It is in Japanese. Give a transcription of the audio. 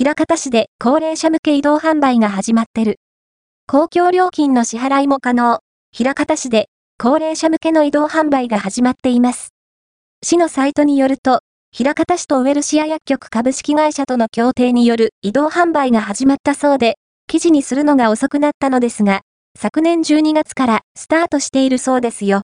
枚方市で高齢者向け移動販売が始まってる。公共料金の支払いも可能。枚方市で高齢者向けの移動販売が始まっています。市のサイトによると、枚方市とウエルシア薬局株式会社との協定による移動販売が始まったそうで、記事にするのが遅くなったのですが、昨年12月からスタートしているそうですよ。